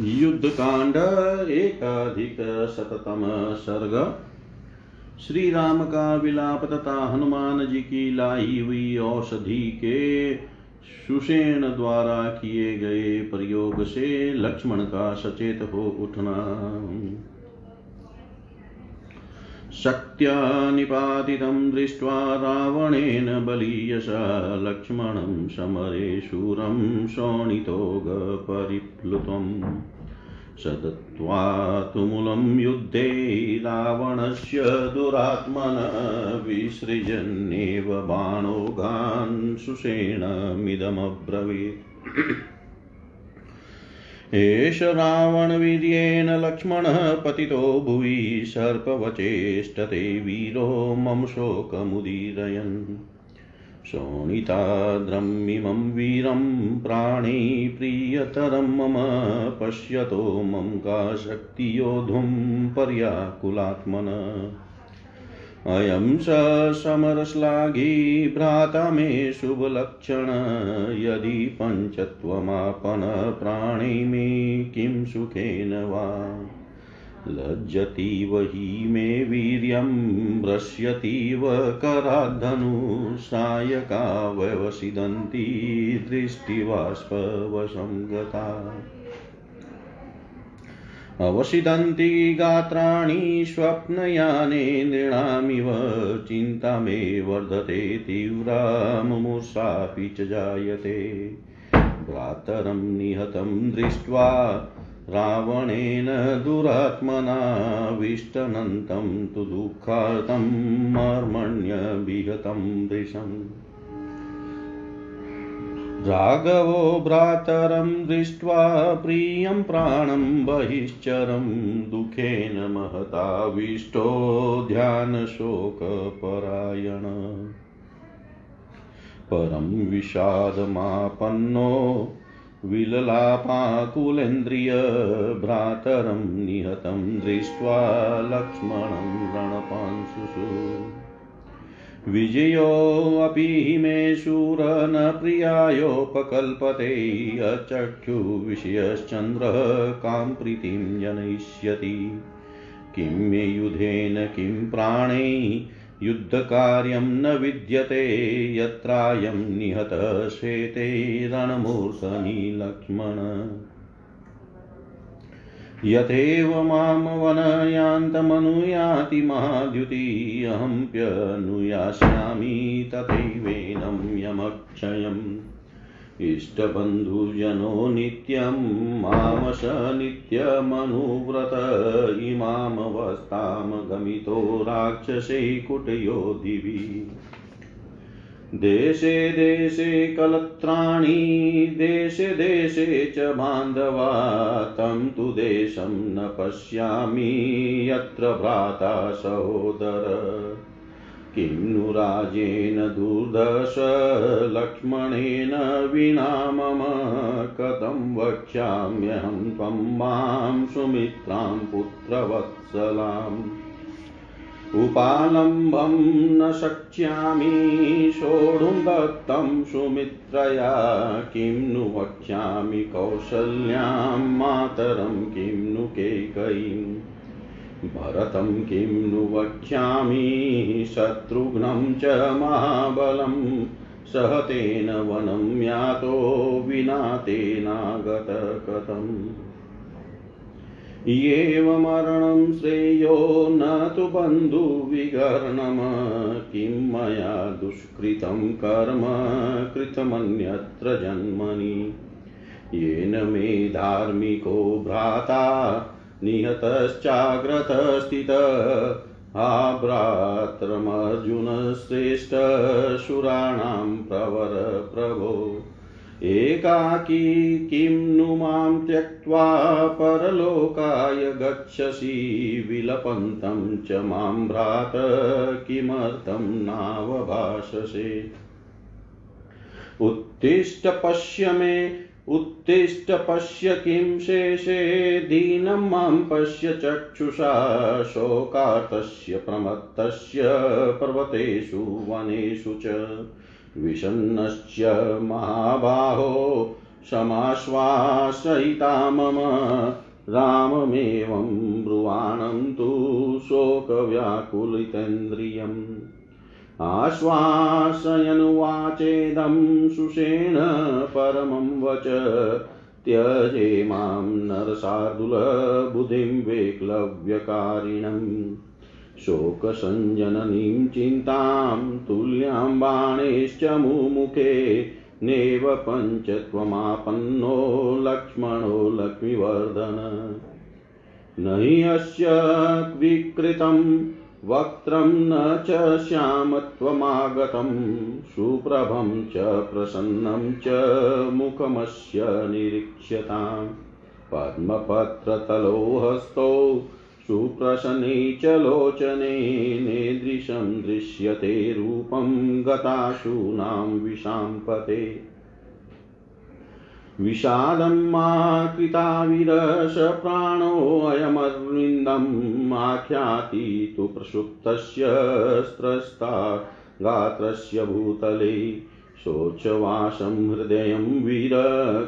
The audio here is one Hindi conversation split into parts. युद्धकांड एकाधिक शततम सर्ग। श्री राम का विलाप तथा हनुमान जी की लाई हुई औषधि के सुसेन द्वारा किए गए प्रयोग से लक्ष्मण का सचेत हो उठना। शक्त्या निपातितं दृष्ट्वा रावणेन बलीयसा लक्ष्मणं समरे शूरं शोणितोग परिप्लुतं सदत्वा तुमुलं युद्धे रावणस्य दुरात्मन विसृजन्नेव बाणोगान् सुसेनमिदमब्रवीत्। एष रावणवीर्येण लक्ष्मणः पतितो भुवि सर्पवचेष्टते वीरो मम शोकमुदीरयन्। शोणिताद्रमिमं वीरं प्राणे प्रियतरं मम पश्यतो मम का शक्ति योद्धुं पर्याकुलात्मनः। अयं स समरश्लाघी भ्राता मे शुभलक्षण यदि पंचत्वमापन प्राणे मे किं सुखेन वा। लज्जति वही मे वीर्यं भ्रश्यतीव कराद्धनु सायका व्यवसिदन्ति दृष्टिवाष्पवशं गता। अवसिदन्ति गात्राणि स्वप्नयाने नृणामिव चिंता मे वर्धते तीव्रा मुमुर्षापि च जायते। भ्रातरं निहतं दृष्ट्वा रावणेन दुरात्मना विष्टनन्तं तु दुःखार्तं मर्मण्यविहतं दृशम्। राघवो भ्रातरं दृष्ट्वा प्रियं प्राणं बहिश्चरं दुःखेन महताविष्टो ध्यानशोकपरायण। परं विषादमापन्नो विललापाकुलेन्द्रिय भ्रातरं निहतं दृष्ट्वा लक्ष्मणं रणपांशुषु। विजयोऽपि मे शूर न प्रियायोपकल्पते अचक्षुविषयश्चन्द्र कां प्रीतिं जनयिष्यति। किं मे युधेन किं प्राणे युद्धकार्यं न विद्यते यत्रायं निहतः शेते रणमूर्धनि लक्ष्मण। यथेव माम वनयान्तमनुयाति महाद्युति अहम्प्यनुयास्यामि तथैवेनं यमक्षयम्। इष्टबन्धुजनो नित्यं मामश नित्यमनुव्रत इमामवस्थां गमितो राक्षसे कुटयो दिवि। देशे देशे कलत्राणि देशे देशे च बान्धवा तं तु देशं न पश्यामि यत्र भ्राता सहोदर। किं नु राजेन दुर्दश लक्ष्मणेन विना मम कथं वक्ष्याम्यहं त्वं मां सुमित्रां पुत्रवत्सलाम्। उपालम्बं न शक्ष्यामि सोढुं दत्तं सुमित्रया किं नु वक्ष्यामि कौशल्यां मातरं किं नु कैकेयीं। भरतं किं नु वक्ष्यामि शत्रुघ्नं च महाबलं सहतेन वनं यातो विना तेनागत कथम्। येवमरणं श्रेयो न तु बन्धुविगर्णम् किं मया दुष्कृतं कर्म कृतमन्यत्र जन्मनि। येन मे धार्मिको भ्राता निहतश्चाग्रत स्थितः आ भ्रातरमर्जुन श्रेष्ठ शूराणां प्रवर प्रभो। एकाकी किं नु मां त्यक्त्वा परलोकाय गच्छसि विलपन्तं च मां भ्रात किमर्थं नावभाषसे। उत्तिष्ठ पश्य किं शेषे दीनं मां पश्य चक्षुषा शोकार्तस्य प्रमत्तस्य पर्वतेषु वनेषु च। विषन्नश्च महाबाहो क्षमाश्वासयिता मम राममेवं ब्रुवाणं तु शोकव्याकुलितेन्द्रियम् आश्वासयनुवाचेदं सुषेण परमं वच त्यजे मां नरसार्दूल बुद्धिं वैक्लव्यकारिणम् शोकसञ्जननीं चिन्तां तुल्यां बाणेश्च मुमुखे नैव पञ्चत्वमापन्नो लक्ष्मणो लक्ष्मीवर्धन नहि अस्य विकृतं वक्त्रं न च श्यामत्वमागतं सुप्रभं च प्रसन्नं च मुखमस्य निरीक्ष्यतां पद्मपत्रतलो हस्तौ सुप्रसन्ने च लोचने नेदृशं दृश्यते रूपं गताशूनां विशाम्पते विषादं मा कृता विरश प्राणोऽयमर्विन्दं आख्याति तु प्रसुप्तस्य स्त्रस्ता गात्रस्य भूतले शोचवासं हृदयं वीर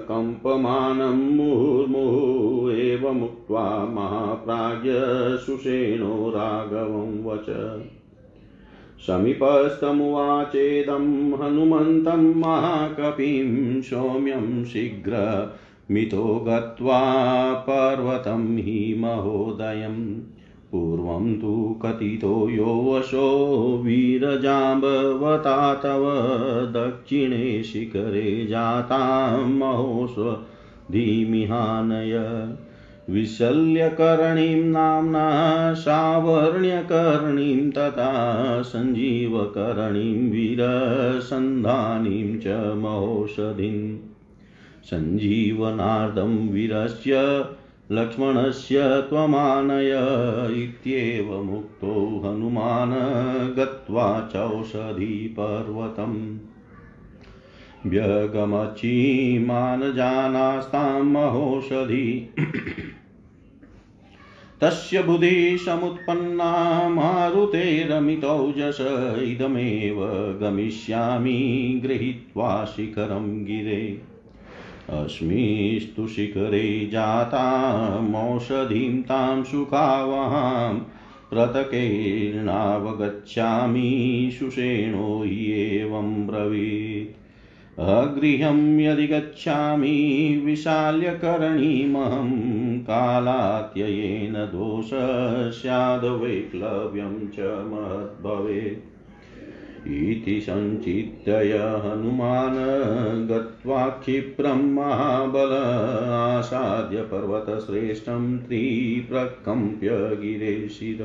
कंपमानं मुहुर्मुहुः एवमुक्त्वा महाप्राज्ञ सुषेणो राघवं वच समीपस्थमुवाचेदं हनुमन्तं महाकपिं सौम्यं शीघ्र मितो गत्वा पर्वतं हि महोदयम् पूर्वं तु कथितो यो वशो वीरजाम्बवता तव दक्षिणे शिखरे जातां महोषधीमिहानय विशल्यकरणीं नाम्ना सावर्ण्यकरणीं तथा सञ्जीवकरणीं वीरसन्धानीं च महोषधीं सञ्जीवनार्दं वीरस्य लक्ष्मणस्य त्वमानय इत्येव मुक्तो हनुमान गत्वा चौषधी पर्वतम् व्यगमचीमान जानास्तां महोषधी तस्य बुद्धि समुत्पन्ना मारुतेरमितौजस इदमेव गमिष्यामि गृहीत्वा शिखरं गिरे अस्मिस्तु शिखरे जाताम् औषधीं तां सुखावहां प्रतकेर्णावगच्छामि सुषेणो हि एवं ब्रवीत् अगृहं यदि गच्छामि विशाल्यकरणीमहं कालात्ययेन दोषस्याद्वैक्लव्यं च महद्भवेत् इति संचित्य हनुमान गत्वा क्षिप्रं महाबल आसाद्य पर्वतश्रेष्ठं त्रिप्रकम्प्य गिरेशिर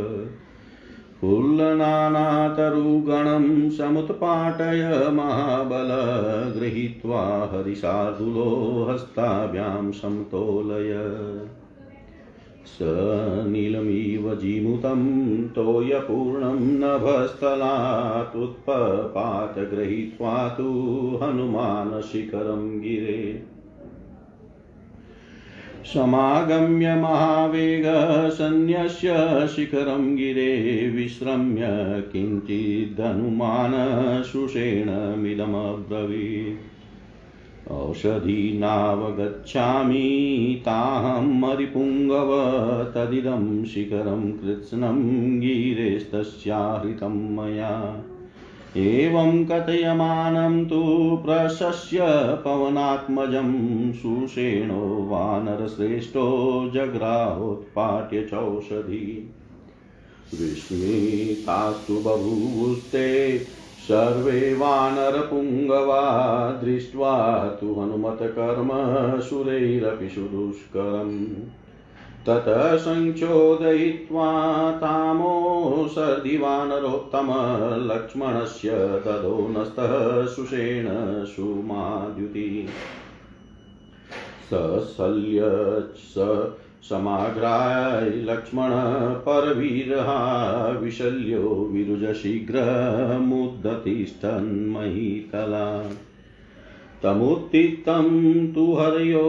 फुल्लनानातरुगणं समुत्पाटय महाबल गृहीत्वा हरिशार्दूलो हस्ताभ्यां समतोलय स नीलमिव जीमुतं तोयपूर्णं नभस्तलात् उत्पपात गृहीत्वा तु हनुमान शिखरं गिरे समागम्य महावेग सन्यस्य शिखरं गिरे विश्रम्य किञ्चिद् हनुमान सुषेणमिदमब्रवीत् औषधीनावगच्छामि ताहं मरिपुङ्गव तदिदं शिखरं कृत्स्नं गिरेस्तस्याहृतं मया एवं कथयमानं तु प्रशस्य पवनात्मजं सुषेणो वानरश्रेष्ठो जग्राहोत्पाट्य चौषधी विस्मितास्तु बभूवुस्ते सर्वे वानरपुङ्गवा दृष्ट्वा तु हनुमत्कर्म सुरैरपि सुदुष्करं ततः संचोदयित्वा तामोऽसदि वानरोत्तम लक्ष्मणस्य तदोनस्तः सुषेण सुमाद्युति ससल्य स समाग्राय लक्ष्मण परवीरहा विशल्यो विरुज शीघ्र मुद्दतिष्ठन्महीतला तमुत्थितं तु हर्यो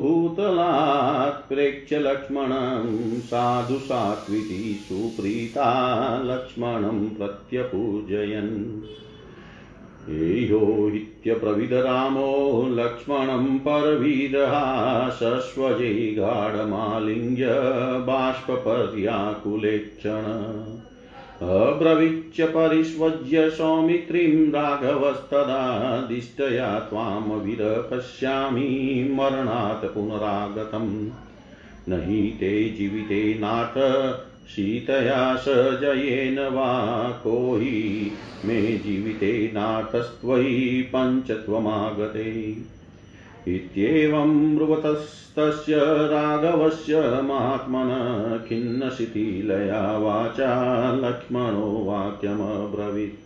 भूतलात् प्रेक्ष्य लक्ष्मणं साधु सात्विकी सुप्रीता लक्ष्मणं प्रत्यपूजयन् एयो हित्यप्रविदरामो लक्ष्मणं परवीरः शश्वजे गाढमालिङ्ग्य बाष्पपर्याकुलेक्षण अब्रवीच्य परिष्वज्य सौमित्रीं राघवस्तदा दिष्टया त्वां विरपश्यामि मरणात् पुनरागतं नहि ते जीविते नाथ सीतया स जयेन वा कोहि मे जीविते नाथस्त्वयि पञ्चत्वमागते इत्येवं ब्रुवतस्तस्य राघवस्य महात्मनः खिन्नशिथिलया वाचा लक्ष्मणो वाक्यमब्रवीत्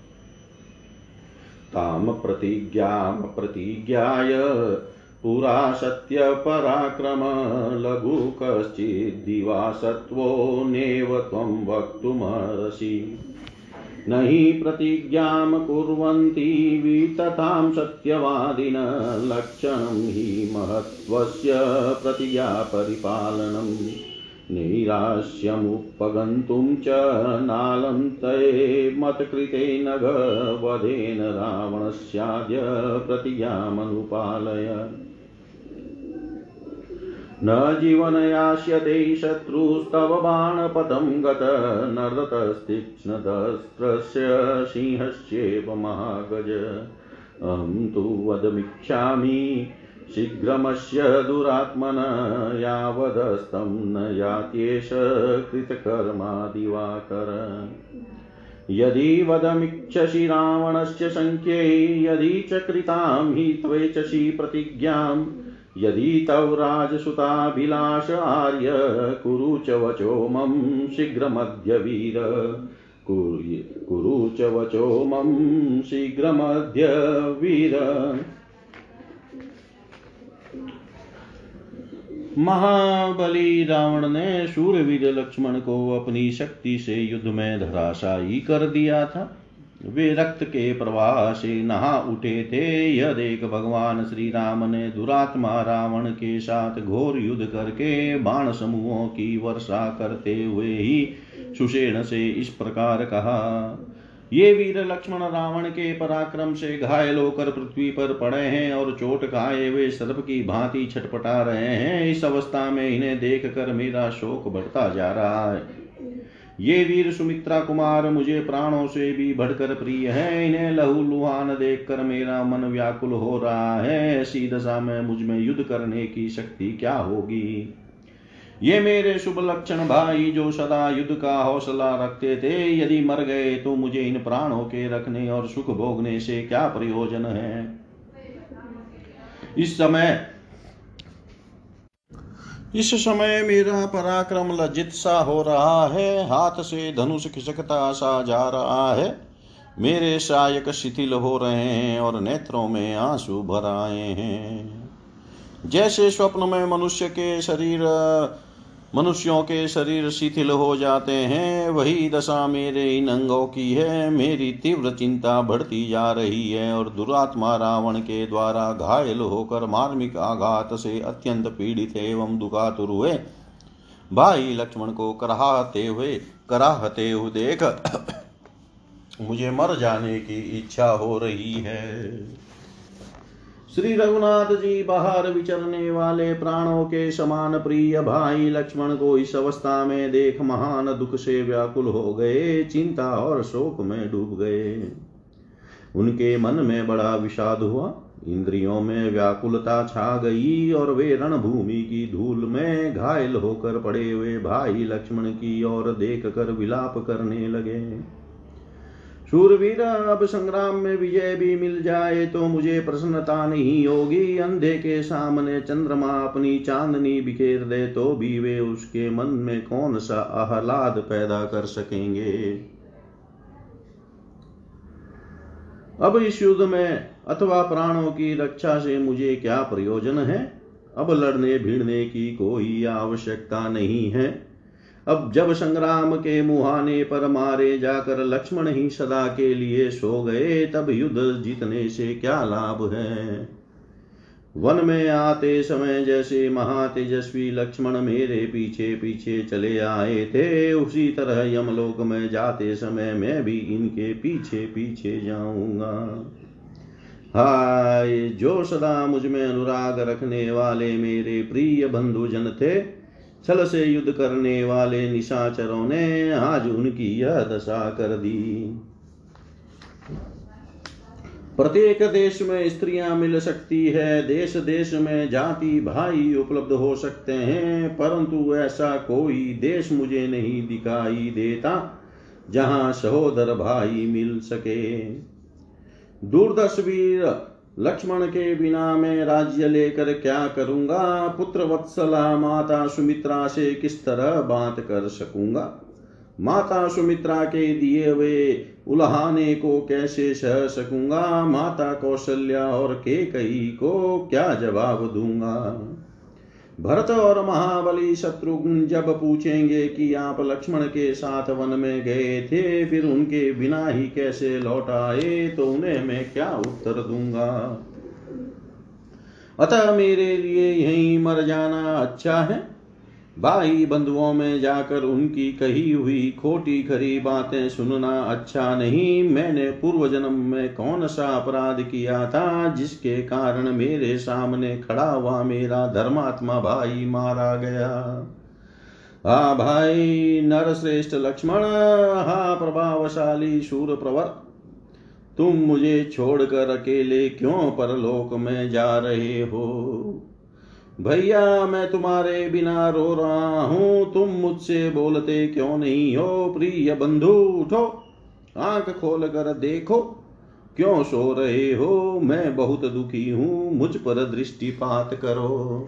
ताम प्रतिज्ञाम प्रतिज्ञाय पुरा सत्य पराक्रम लघु कश्चिद्दिवा सत्वो नेव त्वं वक्तुमर्हसि नहि प्रतिज्ञां कुर्वन्ति विततां सत्यवादिन लक्षणं हि महत्वस्य प्रतिज्ञा परिपालनं नैराश्यमुपगन्तुं च नालं तये मत्कृते नघ वदेन रावणस्याद्य प्रतिज्ञामनुपालय न जीवनयास्यते शत्रुस्तव बाणपतं गत नरतस्तीक्ष्णदस्त्रस्य सिंहस्येव महागज अहं तु वदमिच्छामि शीघ्रमस्य दुरात्मन यावदस्तं न यात्येष कृतकर्मा दिवाकर यदि वदमिच्छसि रावणस्य संख्ये यदि च कृतां हि त्वेच्छसि प्रतिज्ञाम् यदि तव राजसुताभिलाष आर्य कुरु च वचो मम शीघ्रमद्य वीर कुरु च वचो मम शीघ्रमद्य वीर महाबली रावण ने शूरवीर लक्ष्मण को अपनी शक्ति से युद्ध में धराशायी कर दिया था। वे रक्त के प्रवाह से नहा उठे थे। यह देख भगवान श्री राम ने दुरात्मा रावण के साथ घोर युद्ध करके बाण समूहों की वर्षा करते हुए ही सुषेण से इस प्रकार कहा, ये वीर लक्ष्मण रावण के पराक्रम से घायल होकर पृथ्वी पर पड़े हैं और चोट खाए हुए सर्प की भांति छटपटा रहे हैं। इस अवस्था में इन्हें देख कर मेरा शोक बढ़ता जा रहा है। ये वीर सुमित्रा कुमार मुझे प्राणों से भी बढ़कर प्रिय है। इन्हें लहूलुहान देखकर मेरा मन व्याकुल हो रहा है। ऐसी दशा में मुझमें युद्ध करने की शक्ति क्या होगी। ये मेरे शुभ लक्षण भाई जो सदा युद्ध का हौसला रखते थे, यदि मर गए तो मुझे इन प्राणों के रखने और सुख भोगने से क्या प्रयोजन है। इस समय मेरा पराक्रम लज्जित सा हो रहा है। हाथ से धनुष खिसकता सा जा रहा है। मेरे सहायक शिथिल हो रहे हैं और नेत्रों में आंसू भर आए हैं। जैसे स्वप्न में मनुष्यों के शरीर शिथिल हो जाते हैं, वही दशा मेरे इन अंगों की है। मेरी तीव्र चिंता बढ़ती जा रही है और दुरात्मा रावण के द्वारा घायल होकर मार्मिक आघात से अत्यंत पीड़ित एवं दुखातुर हुए भाई लक्ष्मण को कराहते हुए देख मुझे मर जाने की इच्छा हो रही है। श्री रघुनाथ जी बाहर विचरने वाले प्राणों के समान प्रिय भाई लक्ष्मण को इस अवस्था में देख महान दुख से व्याकुल हो गए, चिंता और शोक में डूब गए। उनके मन में बड़ा विषाद हुआ, इंद्रियों में व्याकुलता छा गई और वे रणभूमि की धूल में घायल होकर पड़े हुए भाई लक्ष्मण की ओर देख कर विलाप करने लगे। शूरवीर, अब संग्राम में विजय भी मिल जाए तो मुझे प्रसन्नता नहीं होगी। अंधे के सामने चंद्रमा अपनी चांदनी बिखेर दे तो भी वे उसके मन में कौन सा आह्लाद पैदा कर सकेंगे। अब इस युद्ध में अथवा प्राणों की रक्षा से मुझे क्या प्रयोजन है। अब लड़ने भिड़ने की कोई आवश्यकता नहीं है। अब जब संग्राम के मुहाने पर मारे जाकर लक्ष्मण ही सदा के लिए सो गए, तब युद्ध जीतने से क्या लाभ है। वन में आते समय जैसे महातेजस्वी लक्ष्मण मेरे पीछे पीछे चले आए थे, उसी तरह यमलोक में जाते समय मैं भी इनके पीछे पीछे जाऊंगा। हाय जो सदा मुझ में अनुराग रखने वाले मेरे प्रिय बंधुजन थे, छल से युद्ध करने वाले निशाचरों ने आज उनकी यह दशा कर दी। प्रत्येक देश में स्त्रियां मिल सकती है, देश देश में जाति भाई उपलब्ध हो सकते हैं, परंतु ऐसा कोई देश मुझे नहीं दिखाई देता जहां सहोदर भाई मिल सके। दूरदर्श वीर लक्ष्मण के बिना मैं राज्य लेकर क्या करूंगा, पुत्र वत्सला माता सुमित्रा से किस तरह बात कर सकूंगा, माता सुमित्रा के दिए हुए उल्हाने को कैसे सह सकूंगा, माता कौशल्या और कैकेयी को क्या जवाब दूंगा। भरत और महाबली शत्रुघ्न जब पूछेंगे कि आप लक्ष्मण के साथ वन में गए थे, फिर उनके बिना ही कैसे लौट आए, तो उन्हें मैं क्या उत्तर दूंगा। अतः मेरे लिए यहीं मर जाना अच्छा है। भाई बंधुओं में जाकर उनकी कही हुई खोटी खरी बातें सुनना अच्छा नहीं। मैंने पूर्व जन्म में कौन सा अपराध किया था जिसके कारण मेरे सामने खड़ा हुआ मेरा धर्मात्मा भाई मारा गया। हा भाई नरश्रेष्ठ लक्ष्मण, हा प्रभावशाली शूर प्रवर, तुम मुझे छोड़कर अकेले क्यों परलोक में जा रहे हो। भैया मैं तुम्हारे बिना रो रहा हूं, तुम मुझसे बोलते क्यों नहीं हो। प्रिय बंधु उठो, आंख खोल कर देखो, क्यों सो रहे हो, मैं बहुत दुखी हूं, मुझ पर दृष्टिपात करो।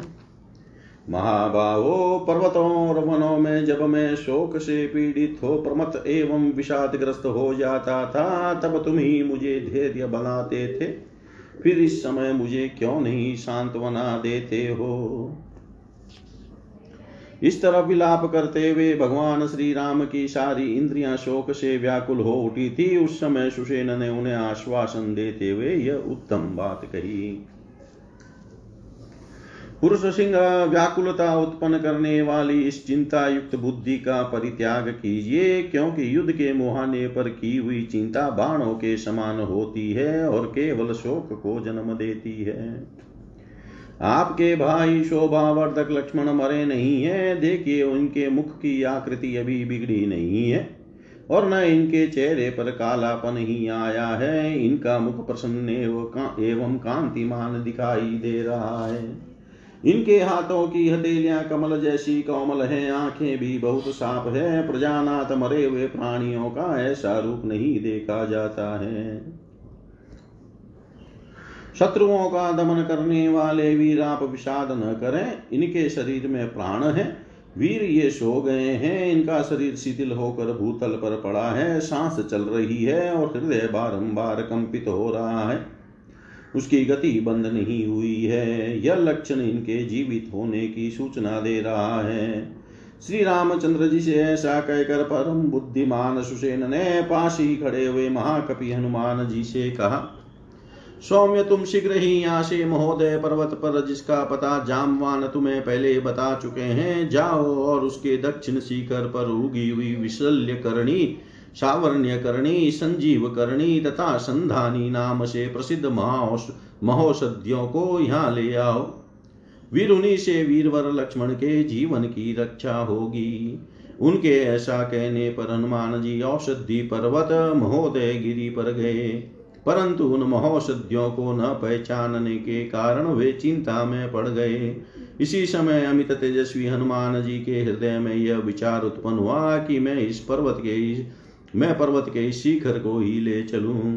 महाबाहो पर्वतों और वनों में जब मैं शोक से पीड़ित हो प्रमत्त एवं विषादग्रस्त हो जाता था, तब तुम ही मुझे धैर्य बनाते थे, फिर इस समय मुझे क्यों नहीं सांत्वना देते हो। इस तरह विलाप करते हुए भगवान श्री राम की सारी इंद्रियां शोक से व्याकुल हो उठी थी। उस समय सुसेन ने उन्हें आश्वासन देते हुए यह उत्तम बात कही। पुरुष सिंह व्याकुलता उत्पन्न करने वाली इस चिंता युक्त बुद्धि का परित्याग कीजिए, क्योंकि युद्ध के मुहाने पर की हुई चिंता बाणों के समान होती है और केवल शोक को जन्म देती है। आपके भाई शोभावर्धक लक्ष्मण मरे नहीं है, देखिए उनके मुख की आकृति अभी बिगड़ी नहीं है और न इनके चेहरे पर कालापन ही आया है। इनका मुख प्रसन्न एवं कांतिमान दिखाई दे रहा है। इनके हाथों की हथेलियां कमल जैसी कोमल है, आंखें भी बहुत साफ है। प्रजानाथ मरे हुए प्राणियों का ऐसा रूप नहीं देखा जाता है। शत्रुओं का दमन करने वाले वीर आप विषाद न करें, इनके शरीर में प्राण है। वीर ये सो गए हैं, इनका शरीर शिथिल होकर भूतल पर पड़ा है, सांस चल रही है और हृदय बारंबार कंपित हो रहा है, उसकी गति बंद नहीं हुई है। यह लक्षण इनके जीवित होने की सूचना दे रहा है। श्री रामचंद्र जी से ऐसा कहकर परम बुद्धिमान सुसेन ने पास ही खड़े हुए महाकपि हनुमान जी से कहा, सौम्य तुम शीघ्र ही यहाँ से महोदय पर्वत पर, जिसका पता जामवान तुम्हें पहले बता चुके हैं, जाओ और उसके दक्षिण शिखर पर उगी हुई विशल्य करणी, सावर्ण्यकरणी, संजीवकरणी तथा संधानी नाम से प्रसिद्ध महौषधियों को यहाँ ले आओ। वीर उन्हीं से वीरवर लक्ष्मण के जीवन की रक्षा होगी। उनके ऐसा कहने पर हनुमान जी औषधि पर्वत महोदय गिरी पर गए, परंतु उन महौषधियों को न पहचानने के कारण वे चिंता में पड़ गए। इसी समय अमित तेजस्वी हनुमान जी के हृदय में यह विचार उत्पन्न हुआ कि मैं पर्वत के शिखर को ही ले चलूं।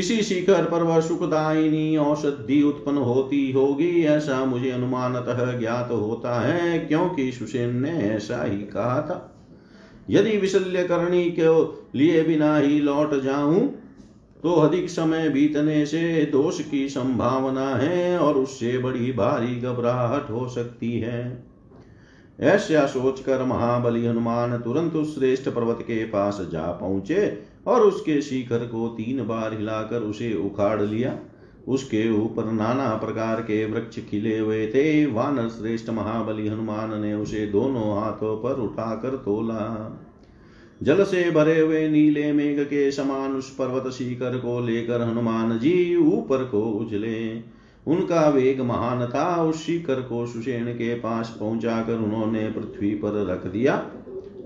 इसी शिखर पर वह सुखदायिनी औषधि उत्पन्न होती होगी, ऐसा मुझे अनुमानतः ज्ञात होता है, क्योंकि सुसेन ने ऐसा ही कहा था। यदि विशल्यकरणी के लिए बिना ही लौट जाऊं तो अधिक समय बीतने से दोष की संभावना है और उससे बड़ी भारी घबराहट हो सकती है। ऐसा सोचकर महाबली हनुमान तुरंत उस श्रेष्ठ पर्वत के पास जा पहुंचे और उसके शिखर को 3 बार हिलाकर उसे उखाड़ लिया। उसके ऊपर नाना प्रकार के वृक्ष खिले हुए थे। वानर श्रेष्ठ महाबली हनुमान ने उसे दोनों हाथों पर उठाकर तोला। जल से भरे हुए नीले मेघ के समान उस पर्वत शिखर को लेकर हनुमान जी ऊपर को उछले। उनका वेग महान था। उस शिखर को सुसेन के पास पहुंचाकर उन्होंने पृथ्वी पर रख दिया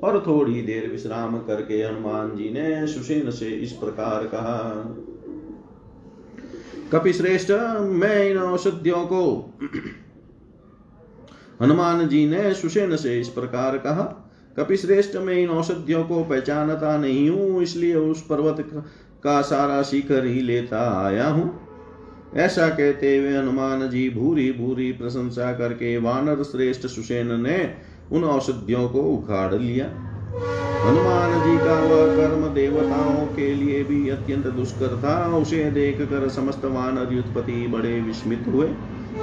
और थोड़ी देर विश्राम करके हनुमान जी ने सुसेन से इस प्रकार कहा, कपिश्रेष्ठ, मैं इन औषधियों को हनुमान जी ने सुसेन से इस प्रकार कहा, कपिश्रेष्ठ, में इन औषधियों को पहचानता नहीं हूं, इसलिए उस पर्वत का सारा शिखर ही लेता आया हूं। ऐसा कहते हुए हनुमान जी भूरी भूरी प्रशंसा करके वानर श्रेष्ठ सुसेन ने उन औषधियों को उखाड़ लिया। हनुमान जी का वह कर्म देवताओं के लिए भी अत्यंत दुष्कर था। उसे देखकर समस्त वानर युद्धपति बड़े विस्मित हुए।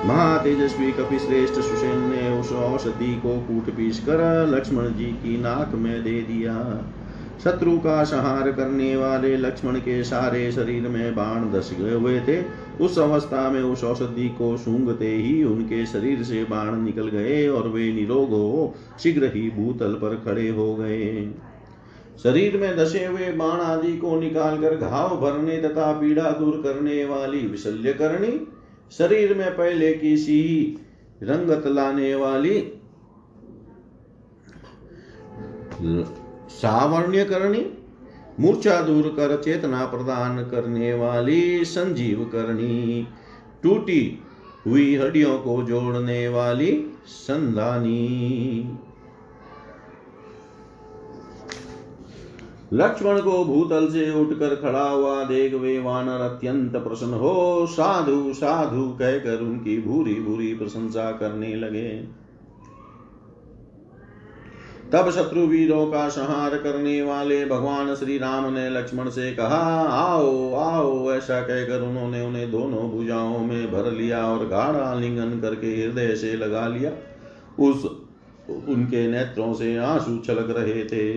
महातेजस्वी कपिश्रेष्ठ सुसेन ने उस औषधि को कूट पीस कर लक्ष्मण जी की नाक में दे दिया। शत्रु का संहार करने वाले लक्ष्मण के सारे शरीर में बाण धस गए हुए थे। उस अवस्था में उस औषधि को सूंघते ही उनके शरीर से बाण निकल गए और वे निरोग हो शीघ्र ही भूतल पर खड़े हो गए। शरीर में धसे हुए बाण आदि को निकालकर घाव भरने तथा पीड़ा दूर करने वाली विशल्य करनी, शरीर में पहले की सी रंगत लाने वाली सावर्ण्य करनी, मूर्छा दूर कर चेतना प्रदान करने वाली संजीव करनी, टूटी हुई हड्डियों को जोड़ने वाली संधानी। लक्ष्मण को भूतल से उठकर खड़ा हुआ देख वे वानर अत्यंत प्रसन्न हो साधु साधु कहकर उनकी भूरी भूरी प्रशंसा करने लगे। तब शत्रु वीरों का संहार करने वाले भगवान श्री राम ने लक्ष्मण से कहा, आओ आओ। ऐसा कहकर उन्होंने उन्हें दोनों भुजाओं में भर लिया और गाढ़ा आलिंगन करके हृदय से लगा लिया। उस उनके नेत्रों से आंसू छलक रहे थे।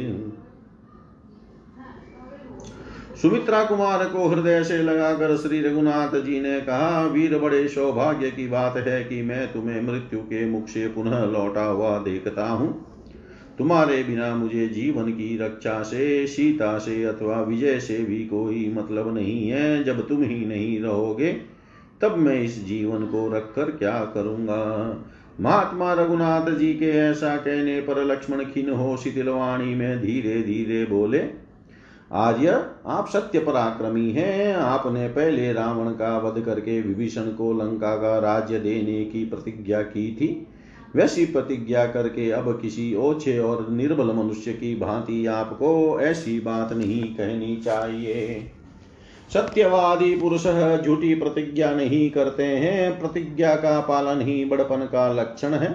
सुमित्रा कुमार को हृदय से लगाकर श्री रघुनाथ जी ने कहा, वीर, बड़े सौभाग्य की बात है कि मैं तुम्हें मृत्यु के मुख से पुनः लौटा हुआ देखता हूँ। तुम्हारे बिना मुझे जीवन की रक्षा से, सीता से अथवा विजय से भी कोई मतलब नहीं है। जब तुम ही नहीं रहोगे तब मैं इस जीवन को रखकर क्या करूँगा। महात्मा रघुनाथ जी के ऐसा कहने पर लक्ष्मण खिन्न हो शिथिलवाणी में धीरे धीरे बोले, आर्य, आप सत्य पराक्रमी हैं। आपने पहले रावण का वध करके विभीषण को लंका का राज्य देने की प्रतिज्ञा की थी। वैसी प्रतिज्ञा करके अब किसी ओछे और निर्बल मनुष्य की भांति आपको ऐसी बात नहीं कहनी चाहिए। सत्यवादी पुरुष झूठी प्रतिज्ञा नहीं करते हैं। प्रतिज्ञा का पालन ही बड़पन का लक्षण है।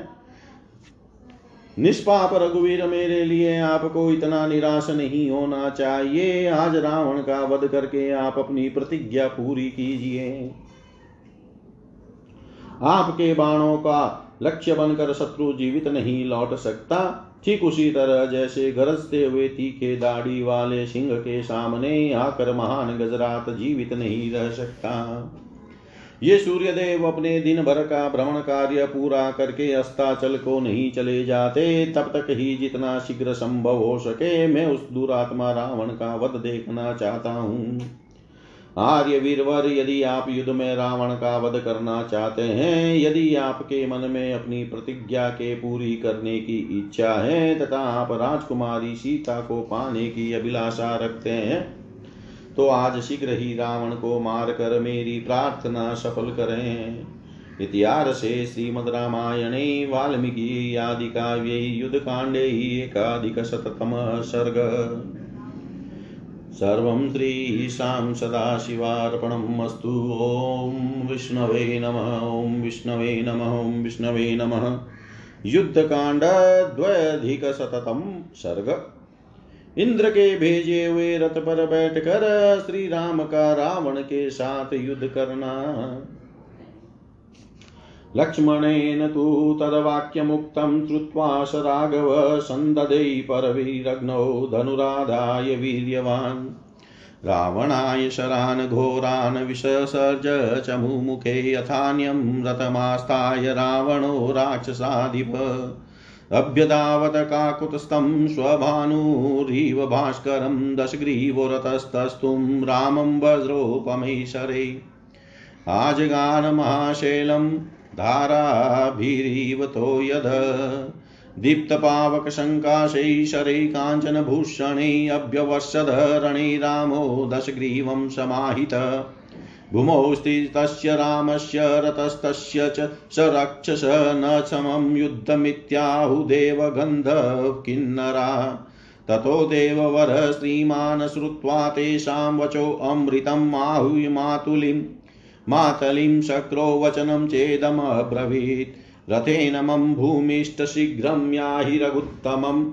निष्पाप रघुवीर, मेरे लिए आपको इतना निराश नहीं होना चाहिए। आज रावण का वध करके आप अपनी प्रतिज्ञा पूरी कीजिए। आपके बाणों का लक्ष्य बनकर शत्रु जीवित नहीं लौट सकता। ठीक उसी तरह जैसे गरजते हुए तीखे दाढ़ी वाले सिंह के सामने आकर महान गजरात जीवित नहीं रह सकता। ये सूर्यदेव अपने दिन भर का भ्रमण कार्य पूरा करके अस्ताचल को नहीं चले जाते। तब तक ही जितना शीघ्र संभव हो सके मैं उस दुरात्मा रावण का वध देखना चाहता हूँ। आर्य वीरवर, यदि आप युद्ध में रावण का वध करना चाहते हैं, यदि आपके मन में अपनी प्रतिज्ञा के पूरी करने की इच्छा है तथा आप राजकुमारी सीता को पाने की अभिलाषा रखते हैं, तो आज शीघ्र ही रावण को मारकर मेरी प्रार्थना सफल करें। इतिहास से श्रीमद् रामायणे वाल्मीकि आदि काव्ये युद्धकांडे एकाधिकशततम सर्ग। सर्वं श्रीशां सदाशिवार्पणमस्तु। ओं विष्णवे नमः। ओं विष्णवे नमः। ओं विष्णवे नमः। युद्धकांड द्व्यधिकशततम सर्ग। इंद्र के भेजे हुए रथ पर बैठकर श्री राम का रावण के साथ युद्ध करना। लक्ष्मणेन तु तद्वाक्यमुक्तं श्रुत्वा स राघव सन्ददे परवीरग्नौ धनुराधाय वीर्यवान् रावणाय शरान् घोरान् विससर्ज चमूमुखे यथान्यं रथमास्थाय रावणो राक्षसाधिप अभ्यधावत काकुत्स्थं स्वभानुरीव भास्करं दशग्रीवोरतस्तुं रामं वज्रोपमैशरे आजगानमहाशैलं धाराभिरीव तोयद दीप्तपावकशङ्काशैशरे काञ्चनभूषणे अभ्यवर्षद रणे रामो दशग्रीवं समाहित भूमौस्ति तस्य रामस्य रतस्तस्य च स रक्षस न समं युद्धमित्याहुदेव गन्धर्व किन्नरा ततो देववरः श्रीमान् श्रुत्वा तेषां वचो अमृतम् आहूय मातलिं शक्रो वचनं चेदमब्रवीत् रथेन मम भूमिष्ठ शीघ्रं याहि रघुत्तमम्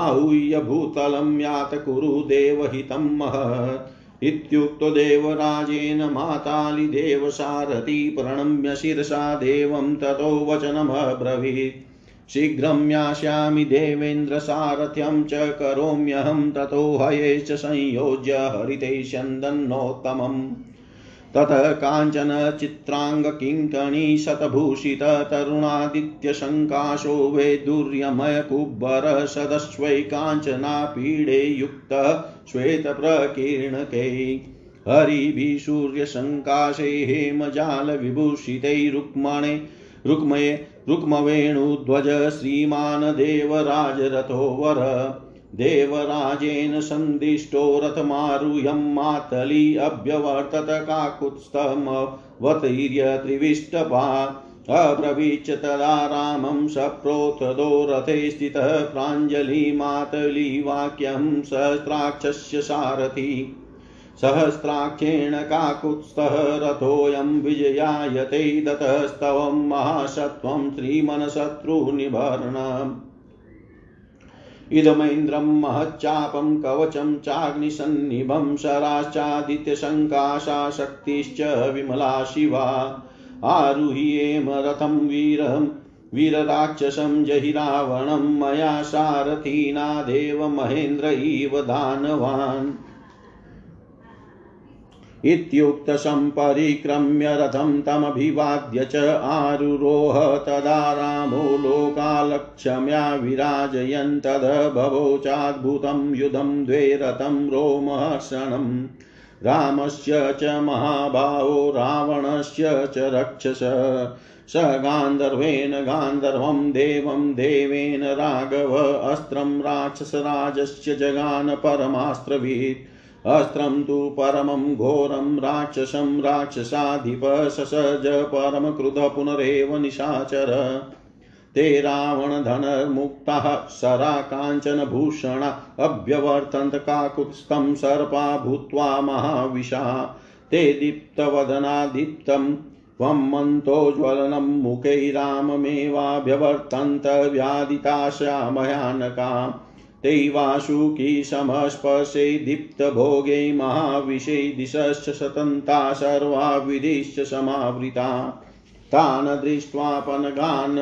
आहूय भूतलं यात कुरु देवहितं महत् इत्युक्तो देवराजेन माताली देवसारथि प्रणम्य शिरसा देवं ततो वचनमब्रवीत् शीघ्रं यास्यामि देवेन्द्र सारथ्यं च करोम्यहं ततो हयेश संयोज्य हरिते स्यन्दन्नोत्तमम् ततः काञ्चन चित्रांग किंकणी शतभूषित तरुणादित्य शङ्काशो वैदुर्यमय कुब्बर सदस्वै काञ्चना पीडे युक्त श्वेत प्रकीर्णकै हरिभिः सूर्य शङ्काशे हेमजाल विभूषितै रुक्मवेणुध्वज श्रीमान् देवराज रथो वर देवराजेन संदिष्टो रथमारुह्यं मातली अभ्यवर्तत काकुत्स्थम् अवतीर्य त्रिविष्टपात् अब्रवीच्च तदा रामं सप्रोत्थदो रथे स्थितः प्राञ्जलि मातली वाक्यं सहस्राक्षस्य सारथि सहस्राक्षेण काकुत्स्थः रथोऽयं विजयायते दतः स्तवं महासत्वं श्रीमन्शत्रुनिभरणम् इदमेन्द्रं महच्चापं कवचं चाग्निसन्निभं शराश्चादित्यशङ्काशा शक्तिश्च विमला शिवा आरुह्येम रथं वीरं वीरराक्षसं जहि रावणं मया सारथिना देव महेन्द्र इव दानवान् इत्युक्त सम्परिक्रम्य रथं तमभिवाद्य च आरुरोह तदा रामो लोकालक्ष्म्या विराजयन् तद भवोचाद्भुतं युधं द्वे रथं रोमहर्षणं रामस्य च महाभावो रावणस्य च रक्षस स गान्धर्वेन गान्धर्वं देवं देवेन राघव अस्त्रं राक्षसराजस्य जगान परमास्त्रवित् अस्त्रं तु परमं घोरं राक्षसं राक्षसाधिप ससज परम क्रुध पुनरेव निशाचर ते रावणधनुर्मुक्ताः शरा काञ्चनभूषणा अभ्यवर्तन्त काकुत्स्थं सर्पा भूत्वा महाविशा ते दीप्तवदना दीप्तं त्वं मन्तो ज्वलनं मुखे राममेवाभ्यवर्तन्त व्यादिताशा भयानका ते वासुकी समस्पर्शे दीप्तभोगे महाविषे दिशश्च सतन्ता सर्वा विदिश्च समावृता तान् दृष्ट्वापनगान्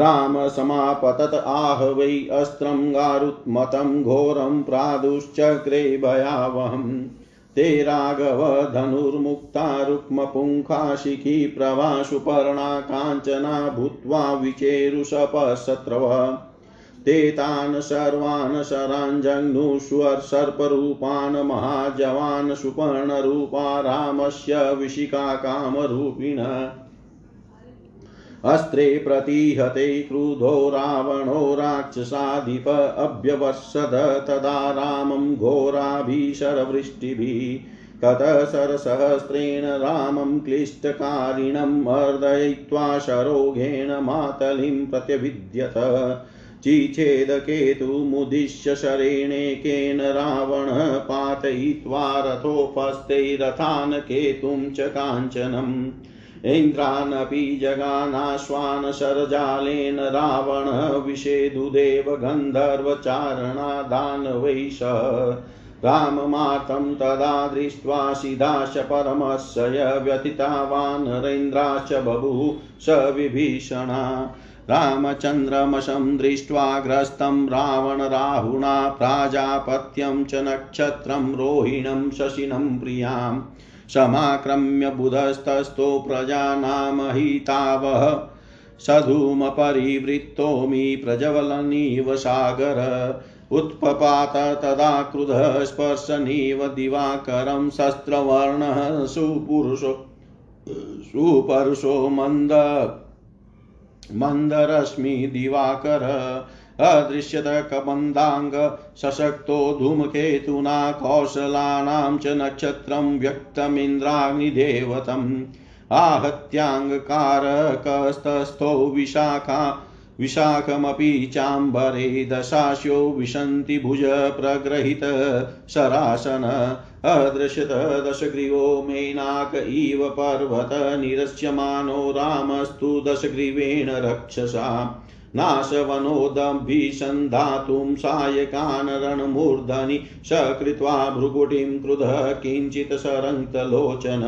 राम समापतत आह वै अस्त्रं गारुत्मतं घोरं प्रादुश्चक्रे भयावहम् ते राघव धनुर्मुक्ता रुक्मपुङ्खाशिखी प्रवासुपर्णा काञ्चना भूत्वा विचेरुशपशत्रवः ते तान् सर्वान् शरान् जघ्नुष्वर् सर्परूपान् महाजवान् सुपर्णरूपा रामस्य विशिखा कामरूपिणः अस्त्रे प्रतिहते क्रुधो रावणो राक्षसाधिप अभ्यवर्षद तदा रामं घोराभिशरवृष्टिभिः ततः शरसहस्रेण रामं क्लिष्टकारिणं मर्दयित्वा शरोघेण मातलिं प्रत्यभिद्यत चीछेदकेतुमुदिश्य शरेणेकेन रावणः पातयित्वा रथोपस्थे रथान् केतुं च काञ्चनम् इन्द्रानपि जगानाश्वान् शरजालेन रावणः विषेदुदेव गन्धर्वचारणा दानवैष राममार्तं तदा दृष्ट्वा सिदाश्च परमस्य व्यथिता वानरेन्द्राश्च बभूव स विभीषणा रामचन्द्रमशं दृष्ट्वा ग्रस्तं रावणराहुणा प्राजापत्यं च नक्षत्रं रोहिणं शशिनं प्रियां समाक्रम्य बुधस्तस्थो प्रजानामहितावः सधूमपरिवृत्तो मि प्रज्वलनिव सागर उत्पपात तदा क्रुधः स्पर्शनिव दिवाकरं शस्त्रवर्णः सुपुरुषो मंदरश्मि दिवाकर अदृश्यत कबंदांग सशक्तो धूमकेतुना कौशलानां च नक्षत्रं व्यक्तमिन्द्राग्निदेवतम् आहत्यांगकारकस्तस्थो विशाखमपि चांबरे दशास्यो विशन्ति भुज प्रग्रहित सरासन अदृश्यत दशग्रीवो मेनाक इव पर्वत निरस्यमानो रामस्तु दशग्रीवेण रक्षसा नाशवनोदम्भीषन् धातुं सायकान् रणमूर्धनि सकृत्वा भ्रुकुटिं क्रुधः किञ्चित् सरन्तलोचन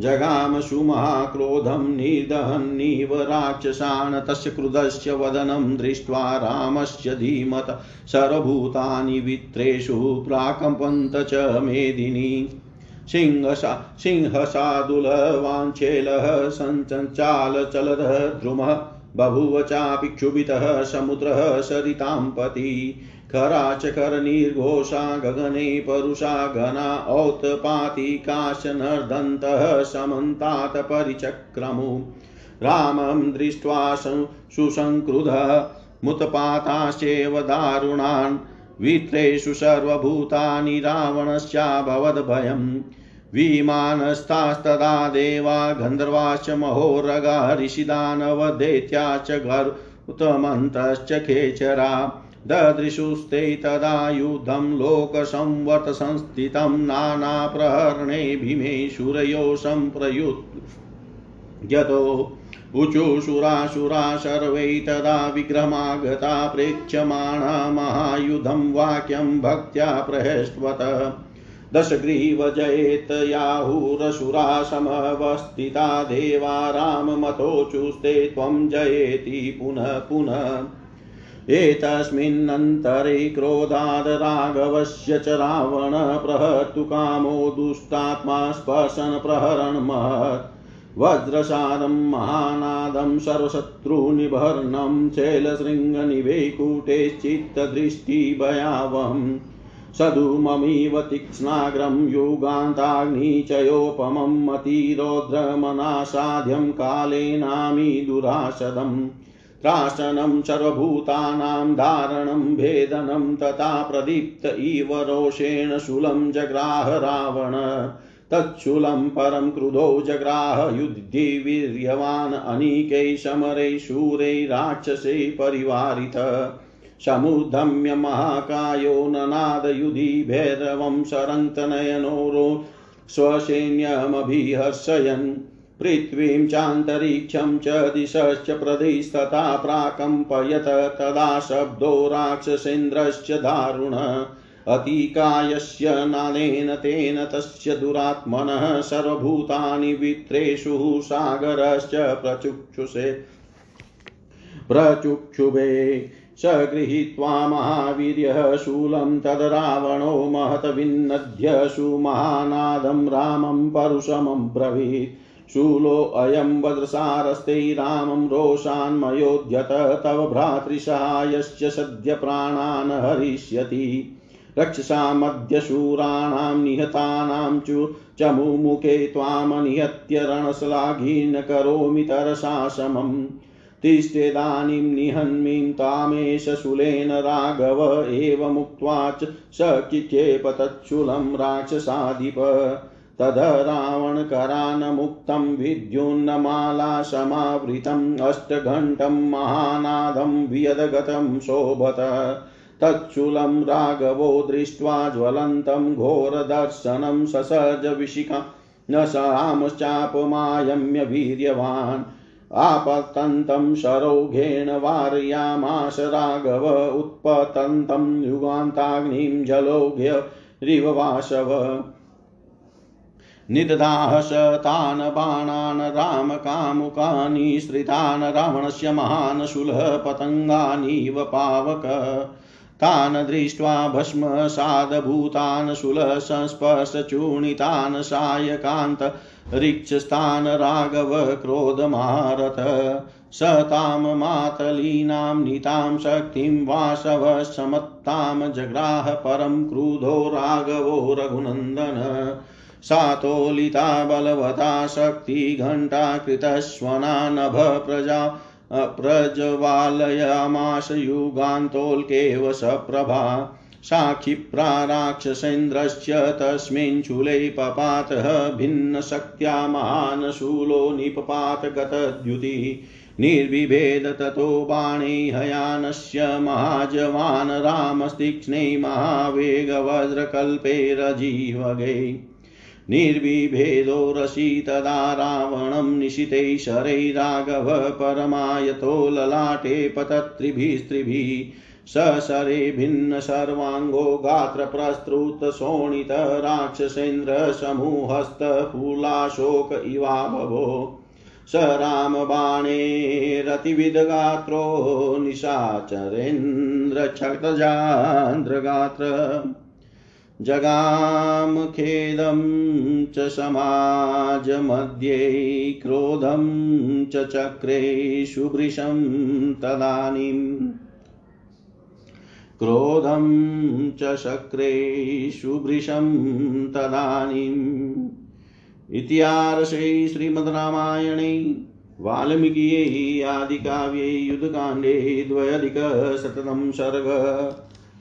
जगाम सुमहाक्रोधं निदहन्निव राक्षसान् तस्य क्रुधस्य वदनं दृष्ट्वा रामस्य धीमत सर्वभूतानि वित्रेषु प्राकम्पन्त च मेदिनी सिंहसादुल वाञ्छेलः संचञ्चाल चलदः द्रुमः बभूव चापि क्षुभितः समुद्रः सरितां पति खराचकर निर्घोषा गगने परुषा घना औत्पाति काशनर्दन्तः समन्तात परिचक्रमु रामं दृष्ट्वा सुसंक्रुधः मुतपाताश्चैव दारुणान् वित्रेषु सर्वभूतानि रावणस्याभवद्भयम् विमानस्तास्तदा देवा गन्धर्वाश्च महोरगा ऋषिदानवदैत्या च गरुत्मन्तश्च खेचरा ददृशुस्ते तदा युद्धं लोकसंवत संस्थितं नानाप्रहरणे भीमे शूरयो सम्प्रयुज्यतो ऊचुशुराशुरा सर्वे तदा विग्रहमागता प्रेक्ष्यमाणा महायुधं वाक्यं भक्त्या प्रहस्वत दशग्रीव जयेत याहुरसुरा समवस्थिता देवा राम मतोचुस्ते त्वं जयेति पुनः पुनः एतस्मिन्नन्तरे क्रोधाद् राघवस्य च रावण प्रहर्तु कामो दुष्टात्मा स्पर्शन प्रहरण महत् वज्रसारं महानादं सर्वशत्रुनिभर्णं शैलशृङ्गनिवेकुटे चित्तदृष्टिभयावहम् सधूममिव तीक्ष्णाग्रं युगान्ताग्निचयोपमं मतिरौद्रमनासाध्यं कालेनामी दुराशदं त्रासनं सर्वभूतानां धारणं भेदनं तथा प्रदीप्त इव रोषेण शूलं जग्राह रावण तच्छूलं परं क्रुधो जग्राह युद्धि वीर्यवान् अनीकै समरे शूरै राक्षसै परिवारितः समुद्धम्य महाकायो ननादयुधि भैरवं शरन्तनयनो स्वसैन्यमभिहर्षयन् पृथ्वीं चान्तरिक्षं च दिशश्च प्रदिशतः प्राकम्पयत तदा शब्दो राक्षसेन्द्रस्य दारुणः अतिकायस्य नादेन तेन तस्य दुरात्मनः सर्वभूतानि वित्रेषु सागरश्च प्रचुक्षुभे स गृहीत्वा महावीर्यः शूलं तद् रावणो महत विन्नद्य सुमहानादं रामं परुषमब्रवीत् शूलोऽयं वज्रसारस्ते रामं रोषान्मयोद्यत तव भ्रातृसहायश्च सद्य प्राणान् हरिष्यति रक्षसामद्य शूराणां निहतानां च मुमुखे त्वां निहत्य रणश्लाघीन् करोमि तरसा समम् तिष्ठेदानीं निहन्मीं तामेष शूलेन राघव एव मुक्त्वा च सचिक्षेप तच्छूलं राक्षसाधिप तद रावणकरान्मुक्तं विद्युन्नमालासमावृतम् अष्टघण्टं महानादं वियदगतं शोभत तच्छूलं राघवो दृष्ट्वा ज्वलन्तं घोरदर्शनं ससर्ज विशिखा न सामश्चापमायम्य वीर्यवान् आपतन्तं शरौघेण वारयामास राघव उत्पतन्तं युगान्ताग्निं जलौघ्य रिववाशव निददाह तान् बाणान् रामकामुकानि श्रितान् रावणस्य महान् शूलः पतङ्गानीव पावक तान् दृष्ट्वा भस्म साधभूतान् शूलः संस्पर्शचूर्णितान् सायकान्त रिक्षस्थान राघव क्रोधमारत सताम मातलीनां नीतां शक्तिं वासव समत्ताम जग्राह परम क्रुधो राघवो रघुनंदन सातोलिता बलवता शक्ति घंटा कृतस्वना नभ प्रजा प्रज्वालयामाश युगान्तोल्केव सप्रभा साक्षिप्रा राक्षसेन्द्रस्य तस्मिन् चूले पपातः भिन्नशक्त्या महान् शूलो निपपात गतद्युति निर्विभेद ततो बाणे हयानस्य महाजवान रामस्तिक्ष्णे महावेगवज्रकल्पे रजीवगे निर्विभेदो रसी तदा रावणं निशिते शरै राघव परमायतो ललाटे पतत्रिभिस्त्रिभिः ससरे भिन्न सर्वांगो गात्र प्रस्तुत शोणित राक्षसेन्द्र समूहस्त फूलाशोक इवाभवो स राम बाणे रतिविद गात्रो निशाचरेन्द्र क्षतजान्द्र गात्र जगाम खेदं च समाज मध्ये क्रोधं च चक्रे शुभृशं तदानीम् क्रोधं च शक्रे शुभृशं तदानीम् इतिहासे श्रीमद् रामायणे वाल्मीकिये आदिकाव्ये युद्धकाण्डे द्व्यधिकशततमः सर्गः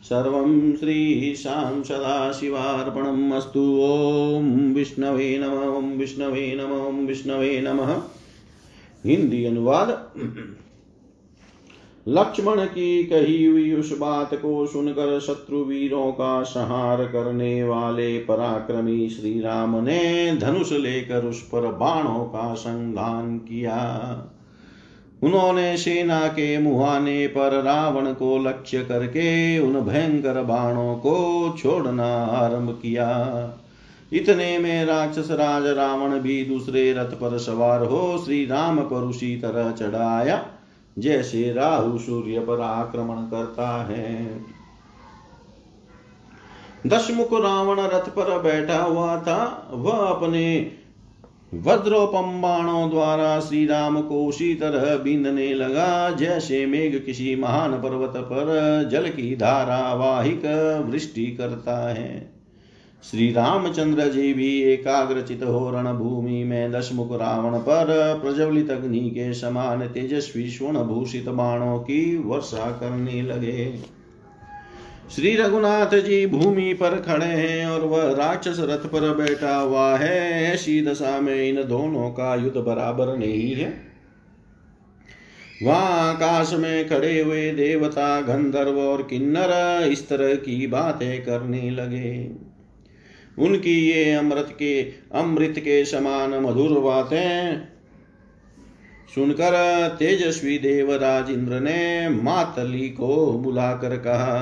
सर्वं श्रीशां सदाशिवार्पणम् अस्तु। ओं विष्णवे नमः। ओं विष्णवे नमः। ओं विष्णवे नमः। हिंदी अनुवाद। लक्ष्मण की कही हुई उस बात को सुनकर शत्रु वीरों का संहार करने वाले पराक्रमी श्री राम ने धनुष लेकर उस पर बाणों का संधान किया। उन्होंने सेना के मुहाने पर रावण को लक्ष्य करके उन भयंकर बाणों को छोड़ना आरंभ किया। इतने में राक्षस राज रावण भी दूसरे रथ पर सवार हो श्री राम पर उसी तरह चढ़ाया जैसे राहु सूर्य पर आक्रमण करता है। दशमुख रावण रथ पर बैठा हुआ था। वह अपने वज्रोपम बाणों द्वारा श्री राम को उसी तरह बीनने लगा जैसे मेघ किसी महान पर्वत पर जल की धारावाहिक वृष्टि करता है। श्री रामचंद्र जी भी एकाग्रचित हो रणभूमि में दशमुख रावण पर प्रज्वलित अग्नि के समान तेजस्वी स्वर्ण भूषित बाणों की वर्षा करने लगे। श्री रघुनाथ जी भूमि पर खड़े हैं और वह राक्षस रथ पर बैठा हुआ है। ऐसी दशा में इन दोनों का युद्ध बराबर नहीं है। वहाँ आकाश में खड़े हुए देवता गंधर्व और किन्नर इस तरह की बातें करने लगे। उनकी ये अमृत के समान मधुर बातें सुनकर तेजस्वी देवराज इंद्र ने मातली को बुलाकर कहा,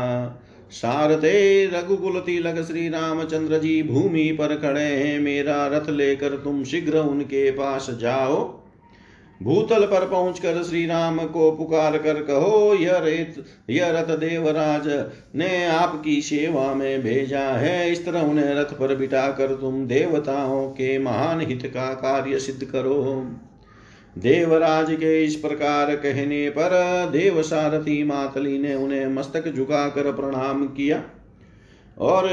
सारथे रघुकुल तिलक श्री रामचंद्र जी भूमि पर खड़े हैं। मेरा रथ लेकर तुम शीघ्र उनके पास जाओ। भूतल पर पहुंचकर श्री राम को पुकार कर कहो, यह रथ देवराज ने आपकी सेवा में भेजा है। इस तरह उन्हें रथ पर बिठाकर तुम देवताओं के महान हित का कार्य सिद्ध करो। देवराज के इस प्रकार कहने पर देव सारथी मातली ने उन्हें मस्तक झुकाकर प्रणाम किया और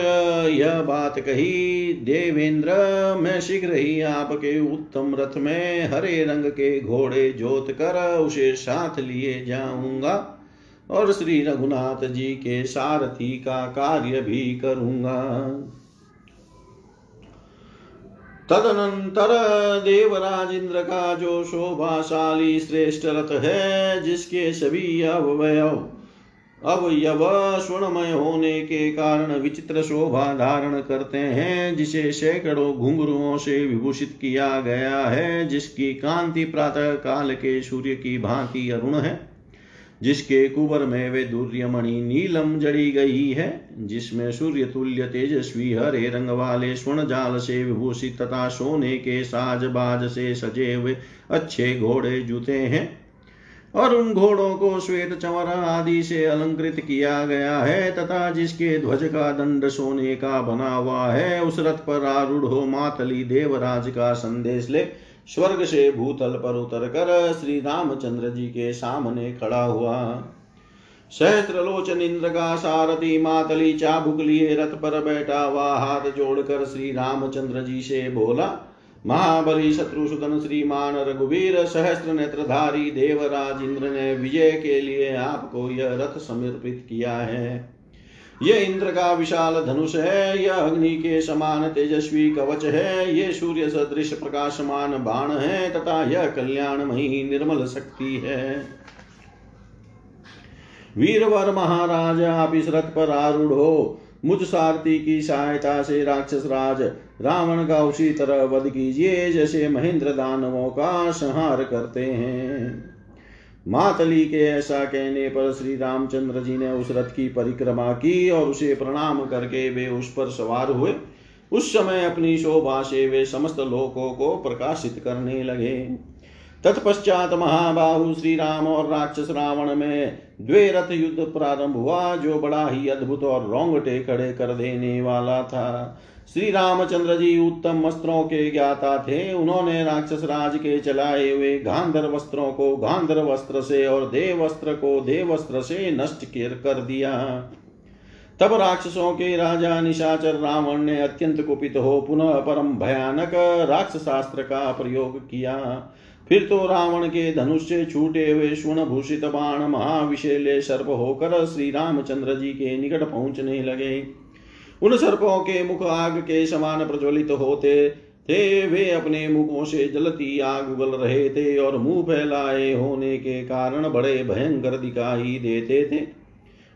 यह बात कही, देवेंद्र मैं शीघ्र ही आपके उत्तम रथ में हरे रंग के घोड़े जोत कर उसे साथ लिए जाऊंगा और श्री रघुनाथ जी के सारथी का कार्य भी करूंगा। तदनंतर देवराज इंद्र का जो शोभाशाली श्रेष्ठ रथ है, जिसके सभी अवयव स्वर्णमय होने के कारण विचित्र शोभा धारण करते हैं, जिसे सैकड़ों घुंघरुओं से विभूषित किया गया है, जिसकी कांति प्रातः काल के सूर्य की भांति अरुण है, जिसके कुबर में वे दुर्यमणि नीलम जड़ी गई है, जिसमें सूर्य तुल्य तेजस्वी हरे रंग वाले स्वर्ण जाल से विभूषित तथा सोने के साजबाज से सजे हुए अच्छे घोड़े जूते हैं और उन घोड़ों को श्वेत चंवर आदि से अलंकृत किया गया है तथा जिसके ध्वज का दंड सोने का बना हुआ है। उस रथ पर आरूढ़ हो मातली देवराज का संदेश ले स्वर्ग से भूतल पर उतरकर श्री रामचंद्र जी के सामने खड़ा हुआ। सहस्त्रलोचन इंद्र का सारथी मातली चाबुक लिए रथ पर बैठा हुआ हाथ जोड़कर श्री रामचंद्र जी से बोला, महाबली शत्रुसूदन श्रीमान रघुवीर, सहस्त्र नेत्रधारी देवराज इंद्र ने विजय के लिए आपको यह रथ समर्पित किया है। यह इंद्र का विशाल धनुष है, यह अग्नि के समान तेजस्वी कवच है, ये सूर्य सदृश प्रकाशमान बाण है तथा यह कल्याणमयी निर्मल शक्ति है। वीरवर महाराज, आप इस रथ पर आरूढ़ हो, मुझ सारथी की सहायता से राक्षस राज रावण का उसी तरह वध कीजिए जैसे महेंद्र दानवों का संहार करते हैं। मातली के ऐसा कहने पर श्री रामचंद्र जी ने उस रथ की परिक्रमा की और उसे प्रणाम करके वे उस पर सवार हुए। उस समय अपनी शोभा से वे समस्त लोकों को प्रकाशित करने लगे। तत्पश्चात महाबाहु श्री राम और राक्षस रावण में द्वे रथ युद्ध प्रारंभ हुआ, जो बड़ा ही अद्भुत और रोंगटे खड़े कर देने वाला था। श्री रामचंद्र जी उत्तम वस्त्रों के ज्ञाता थे। उन्होंने राक्षस राज के चलाए हुए गांधर्व वस्त्रों को गांधर्व वस्त्र से और देव वस्त्र को देव वस्त्र से नष्ट कर दिया। तब राक्षसों के राजा निशाचर रावण ने अत्यंत कुपित हो पुनः परम भयानक राक्षस शास्त्र का प्रयोग किया। फिर तो रावण के धनुष से छूटे हुए स्वर्ण भूषित बाण महाविषैले सर्प होकर श्री रामचंद्र जी के निकट पहुंचने लगे। उन सर्पों के मुख आग के समान प्रज्वलित होते थे। वे अपने मुखों से जलती आग उगल रहे थे और मुंह फैलाए होने के कारण बड़े भयंकर दिखाई देते थे।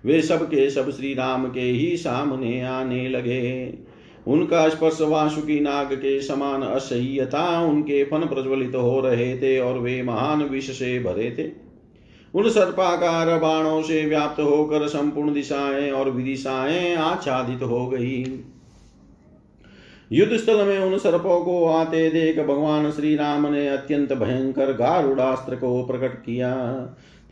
वे सब के सब श्री राम के ही सामने आने लगे। उनका स्पर्श वासुकी नाग के समान असह्य था। उनके फन प्रज्वलित हो रहे थे और वे महान विष से भरे थे। उन सर्पाकार बाणों से व्याप्त होकर संपूर्ण दिशाएं और विदिशाएं आच्छादित हो गई। युद्ध स्थल में उन सर्पों को आते देख भगवान श्री राम ने अत्यंत भयंकर गारुड़ास्त्र को प्रकट किया।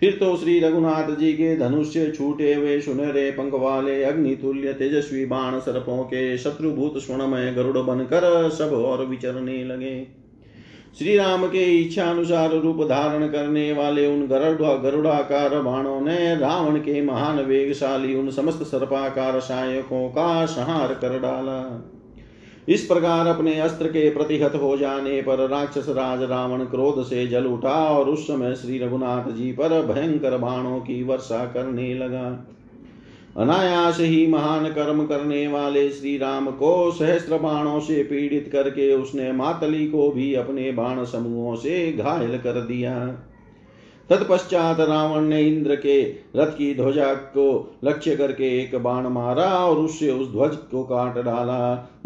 फिर तो श्री रघुनाथ जी के धनुष से छूटे हुए सुनहरे पंख वाले अग्नितुल्य तेजस्वी बाण सर्पों के शत्रुभूत स्वर्णमय गरुड़ बनकर सब और विचरने लगे। श्री राम के इच्छानुसार रूप धारण करने वाले उन गरुड़ाकार बाणों ने रावण के महान वेगशाली उन समस्त सर्पाकार सहायकों का संहार कर डाला। इस प्रकार अपने अस्त्र के प्रतिहत हो जाने पर राक्षस राज रावण क्रोध से जल उठा और उस समय श्री रघुनाथ जी पर भयंकर बाणों की वर्षा करने लगा। अनायास ही महान कर्म करने वाले श्री राम को सहस्त्र बाणों से पीड़ित करके उसने मातली को भी अपने बाण समूहों से घायल कर दिया। तत्पश्चात रावण ने इंद्र के रथ की ध्वजा को लक्ष्य करके एक बाण मारा और उससे उस ध्वज को काट डाला।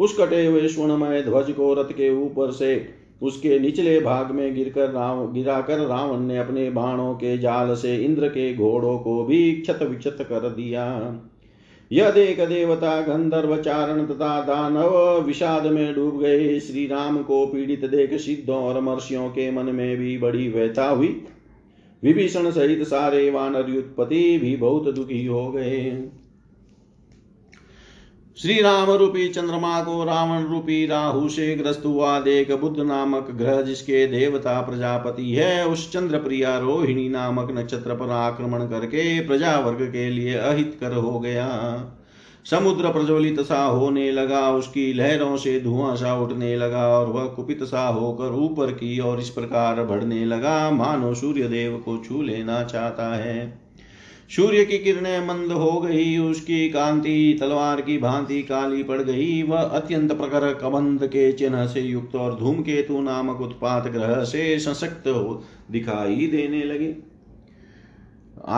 उस कटे हुए स्वर्णमय ध्वज को रथ के ऊपर से उसके निचले भाग में गिराकर रावण ने अपने बाणों के जाल से इंद्र के घोड़ों को भी क्षत विक्षत कर दिया। यह देख देवता गंधर्व चारण तथा दानव विषाद में डूब गए। श्री राम को पीड़ित देख सिद्धों और महर्षियों के मन में भी बड़ी व्यथा हुई। विभीषण सहित सारे वानर युद्धपति भी बहुत दुखी हो गए। श्री राम रूपी चंद्रमा को रावण रूपी राहु से ग्रस्त हुआ देख बुध नामक ग्रह जिसके देवता प्रजापति है, उस चंद्रप्रिया रोहिणी नामक नक्षत्र पर आक्रमण करके प्रजावर्ग के लिए अहितकर हो गया। समुद्र प्रज्वलित सा होने लगा, उसकी लहरों से धुआं सा उठने लगा और वह कुपित सा होकर ऊपर की और इस प्रकार बढ़ने लगा मानो सूर्य देव को छू लेना चाहता है। सूर्य की किरणें मंद हो गई, उसकी कांति तलवार की भांति काली पड़ गई। वह अत्यंत प्रखर कबंध के चिन्ह से युक्त और धूमकेतु नामक उत्पात ग्रह से सशक्त हो दिखाई देने लगे।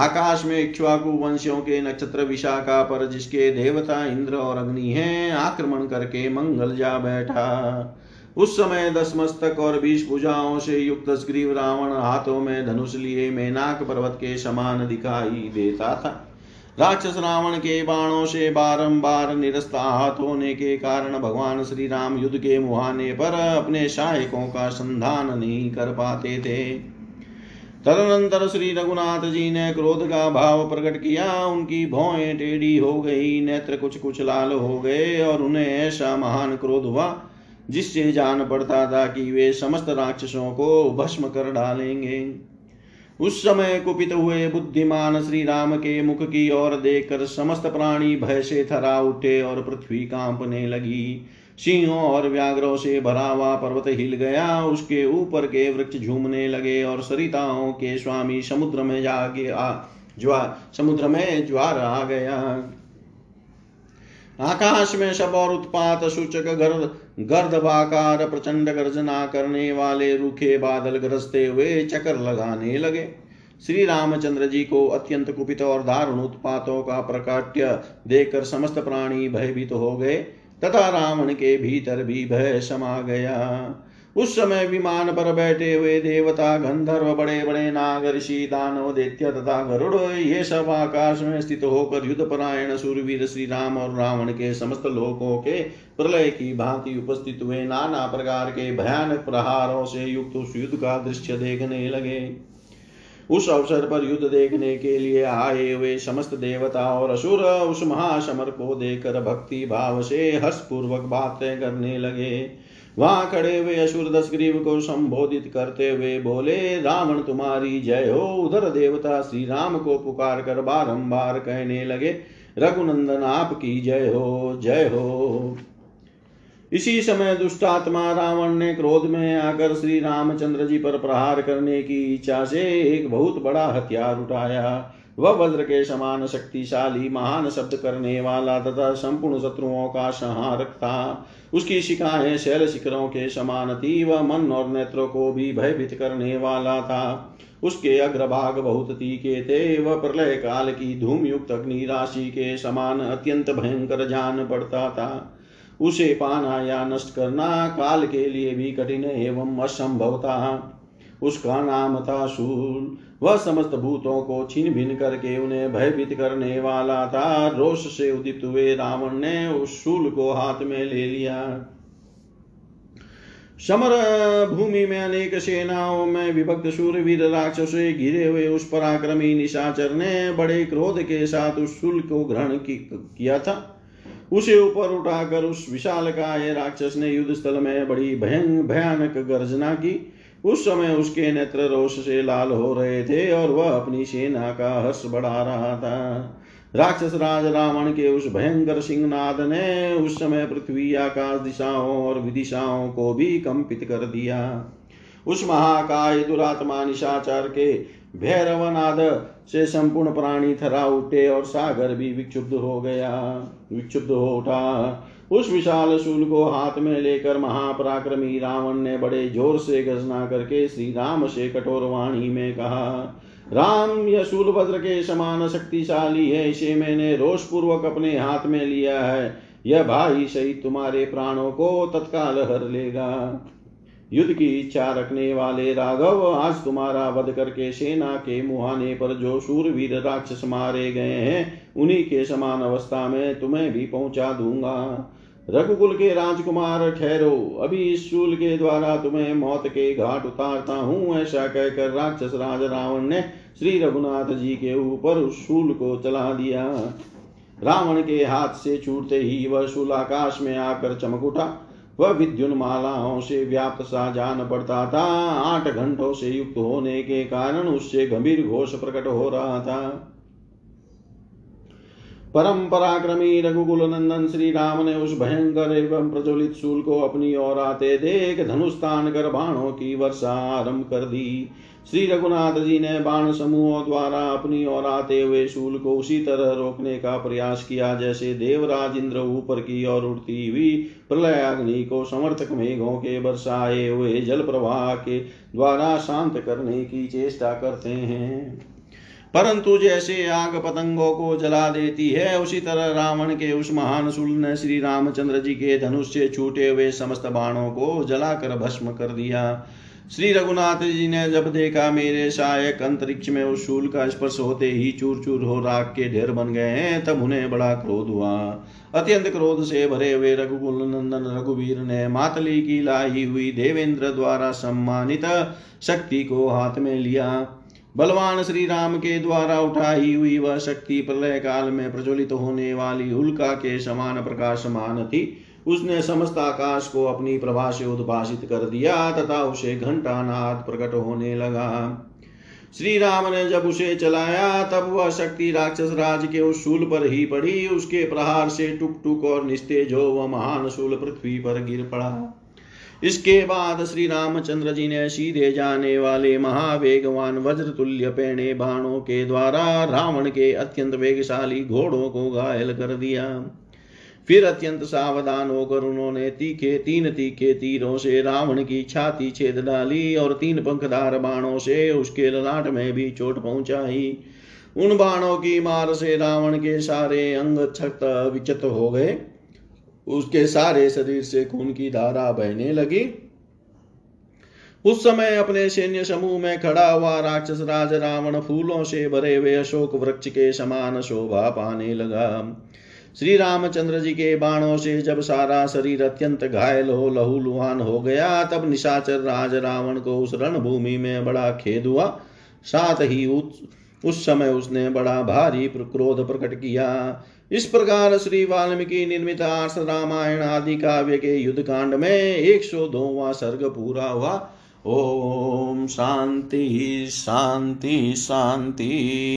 आकाश में इक्ष्वाकु वंशियों के नक्षत्र विशाखा पर जिसके देवता इंद्र और अग्नि हैं, आक्रमण करके मंगल जा बैठा। उस समय 10 मस्तक और 20 भुजाओं से युक्त ग्रीव रावण हाथों में धनुष लिए मेनाक पर्वत के समान दिखाई देता था। राक्षस रावण के बाणों से बारंबार निरस्त आहत होने के कारण भगवान श्री राम युद्ध के मुहाने पर अपने सहायकों का संधान नहीं कर पाते थे। तदनंतर श्री रघुनाथ जी ने क्रोध का भाव प्रकट किया। उनकी भौहें टेढ़ी हो गई, नेत्र कुछ कुछ लाल हो गए और उन्हें ऐसा महान क्रोध हुआ जिससे जान पड़ता था कि वे समस्त राक्षसों को भस्म कर डालेंगे। उस समय कुपित हुए बुद्धिमान श्री राम के मुख की ओर देखकर समस्त प्राणी भय से थरा उठे और पृथ्वी कांपने लगी। सिंहों और व्याघ्रों से भरा हुआ पर्वत हिल गया, उसके ऊपर के वृक्ष झूमने लगे और सरिताओं के स्वामी समुद्र में ज्वार आ गया। आकाश में शब और उत्पात सूचक गर्दभाकार प्रचंड गर्जना करने वाले रूखे बादल गरजते हुए चक्कर लगाने लगे। श्री रामचंद्र जी को अत्यंत कुपित और दारुण उत्पातों का प्रकाट्य देखकर समस्त प्राणी भयभीत हो गए तथा रावण के भीतर भी भय समा गया। उस समय विमान पर बैठे हुए देवता, गंधर्व, बड़े बड़े नाग, ऋषि, दानव, दैत्य तथा गरुड़ ये सब आकाश में स्थित होकर युद्धपरायण सूरवीर श्री राम और रावण के समस्त लोकों के प्रलय की भांति उपस्थित हुए नाना प्रकार के भयानक प्रहारों से युक्त उस युद्ध का दृश्य देखने लगे। उस अवसर पर युद्ध देखने के लिए आए हुए समस्त देवता और असुर उस महासमर को देखकर भक्ति भाव से हर्षपूर्वक बातें करने लगे। वहां खड़े हुए असुर दशग्रीव को संबोधित करते हुए बोले, रावण तुम्हारी जय हो। उधर देवता श्री राम को पुकार कर बारंबार कहने लगे, रघुनंदन आपकी जय हो, जय हो। इसी समय दुष्टात्मा रावण ने क्रोध में आकर श्री रामचंद्र जी पर प्रहार करने की इच्छा से एक बहुत बड़ा हथियार उठाया। वह वज्र के समान शक्तिशाली, महान शब्द करने वाला तथा संपूर्ण शत्रुओं का संहारक था। उसकी शिखाएं शैल शिखरों के समान थी। वह मन और नेत्रों को भी भयभीत करने वाला था। उसके अग्रभाग बहुत तीखे थे। वह प्रलय काल की धूम युक्त अग्नि राशि के समान अत्यंत भयंकर जान पड़ता था। उसे पाना या नष्ट करना काल के लिए भी कठिन एवं असंभव था। उसका नाम था शूल। वह समस्त भूतों को छीन भिन करके उन्हें भयभीत करने वाला था। रोष से उद्दीप्त हुए रावण ने उस शूल को हाथ में ले लिया। समर भूमि में अनेक सेनाओं में विभक्त शूरवीर राक्षसों से घिरे हुए उस पराक्रमी निशाचर ने बड़े क्रोध के साथ उस शूल को ग्रहण किया था। उसे ऊपर उठाकर उस विशालकाय राक्षस ने युद्ध स्थल में बड़ी भयानक गर्जना की। उस समय उसके नेत्र रोष से लाल हो रहे थे और वह अपनी सेना का हर्ष बढ़ा रहा था। राक्षस राज रावण के उस भयंकर सिंहनाद ने उस समय पृथ्वी, आकाश, दिशाओं और विदिशाओं को भी कंपित कर दिया। उस महाकाय दुरात्मा निशाचर के भैरवनाद से संपूर्ण प्राणी थरा उठे और सागर भी विक्षुब्ध हो उठा। उस विशाल शूल को हाथ में लेकर महापराक्रमी रावण ने बड़े जोर से गर्जना करके श्री राम से कठोर वाणी में कहा, राम यह शूल वज्र के समान शक्तिशाली है। इसे मैंने रोष पूर्वक अपने हाथ में लिया है। यह भाई सहित तुम्हारे प्राणों को तत्काल हर लेगा। युद्ध की इच्छा रखने वाले राघव, आज तुम्हारा वध करके सेना के मुहाने पर जो शूरवीर राक्षस मारे गए हैं उन्हीं के समान अवस्था में तुम्हें भी पहुंचा दूंगा। रघुकुल के राजकुमार ठहरो, अभी इस शूल के द्वारा तुम्हें मौत के घाट उतारता हूं। ऐसा कहकर राक्षस राज रावण ने श्री रघुनाथ जी के ऊपर उस शूल को चला दिया। रावण के हाथ से छूटते ही वह शूल आकाश में आकर चमक उठा। वह विद्युन मालाओं से व्याप्त सा जान पड़ता था। 8 घंटों से युक्त होने के कारण उससे गंभीर घोष प्रकट हो रहा था। परम पराक्रमी रघुकुल नंदन श्री राम ने उस भयंकर एवं प्रज्वलित शूल को अपनी ओर आते देख धनुष तान कर बाणों की वर्षा आरंभ कर दी। श्री रघुनाथ जी ने बाण समूहों द्वारा अपनी ओर आते हुए शूल को उसी तरह रोकने का प्रयास किया जैसे देवराज इंद्र ऊपर की ओर उड़ती हुई प्रलयाग्नि को समर्थक मेघों के बरसाए हुए जल प्रवाह के द्वारा शांत करने की चेष्टा करते हैं, परंतु जैसे आग पतंगों को जला देती है उसी तरह रावण के उस महान शूल ने श्री रामचंद्र जी के धनुष से छूटे हुए समस्त बाणों को जलाकर भस्म कर दिया। श्री रघुनाथ जी ने जब देखा मेरे सहायक अंतरिक्ष में उस शूल का स्पर्श होते ही चूर चूर हो राख के ढेर बन गए हैं, तब उन्हें बड़ा क्रोध हुआ। अत्यंत क्रोध से भरे हुए रघुकुल नंदन रघुवीर ने मातली की लाई हुई देवेंद्र द्वारा सम्मानित शक्ति को हाथ में लिया। बलवान श्री राम के द्वारा उठाई हुई वह शक्ति प्रलय काल में प्रज्वलित होने वाली उल्का के समान प्रकाशमान थी। उसने समस्त आकाश को अपनी प्रभा से उद्भाषित कर दिया तथा उसे घंटानाद प्रकट होने लगा। श्री राम ने जब उसे चलाया तब वह शक्ति राक्षस राज के उस शूल पर ही पड़ी। उसके प्रहार से टुक टुक और निस्तेज हो वह महान शूल पृथ्वी पर गिर पड़ा। इसके बाद श्री रामचंद्र जी ने सीधे जाने वाले महावेगवान वज्रतुल्य पैने बाणों के द्वारा रावण के अत्यंत वेगशाली घोड़ों को घायल कर दिया। फिर अत्यंत सावधान होकर उन्होंने तीन तीखे तीरों से रावण की छाती छेद डाली और तीन पंखदार बाणों से उसके ललाट में भी चोट पहुंचाई। उन बाणों की मार से रावण के सारे अंग क्षत विक्षत हो गए, उसके सारे शरीर से खून की धारा बहने लगी। उस समय अपने सैन्य समूह में खड़ा हुआ राक्षस राज रावण फूलों से भरे हुए अशोक वृक्ष के समान शोभा पाने लगा। श्री रामचंद्र जी के बाणों से जब सारा शरीर अत्यंत घायल हो लहूलुहान हो गया तब निशाचर राज रावण को उस रणभूमि में बड़ा खेद हुआ। साथ ही उस समय उसने बड़ा भारी क्रोध प्रकट किया। इस प्रकार श्री वाल्मीकि निर्मित आर्ष रामायण आदि काव्य के युद्धकांड में 102वां सर्ग पूरा हुआ। ओम शांति शांति शांति।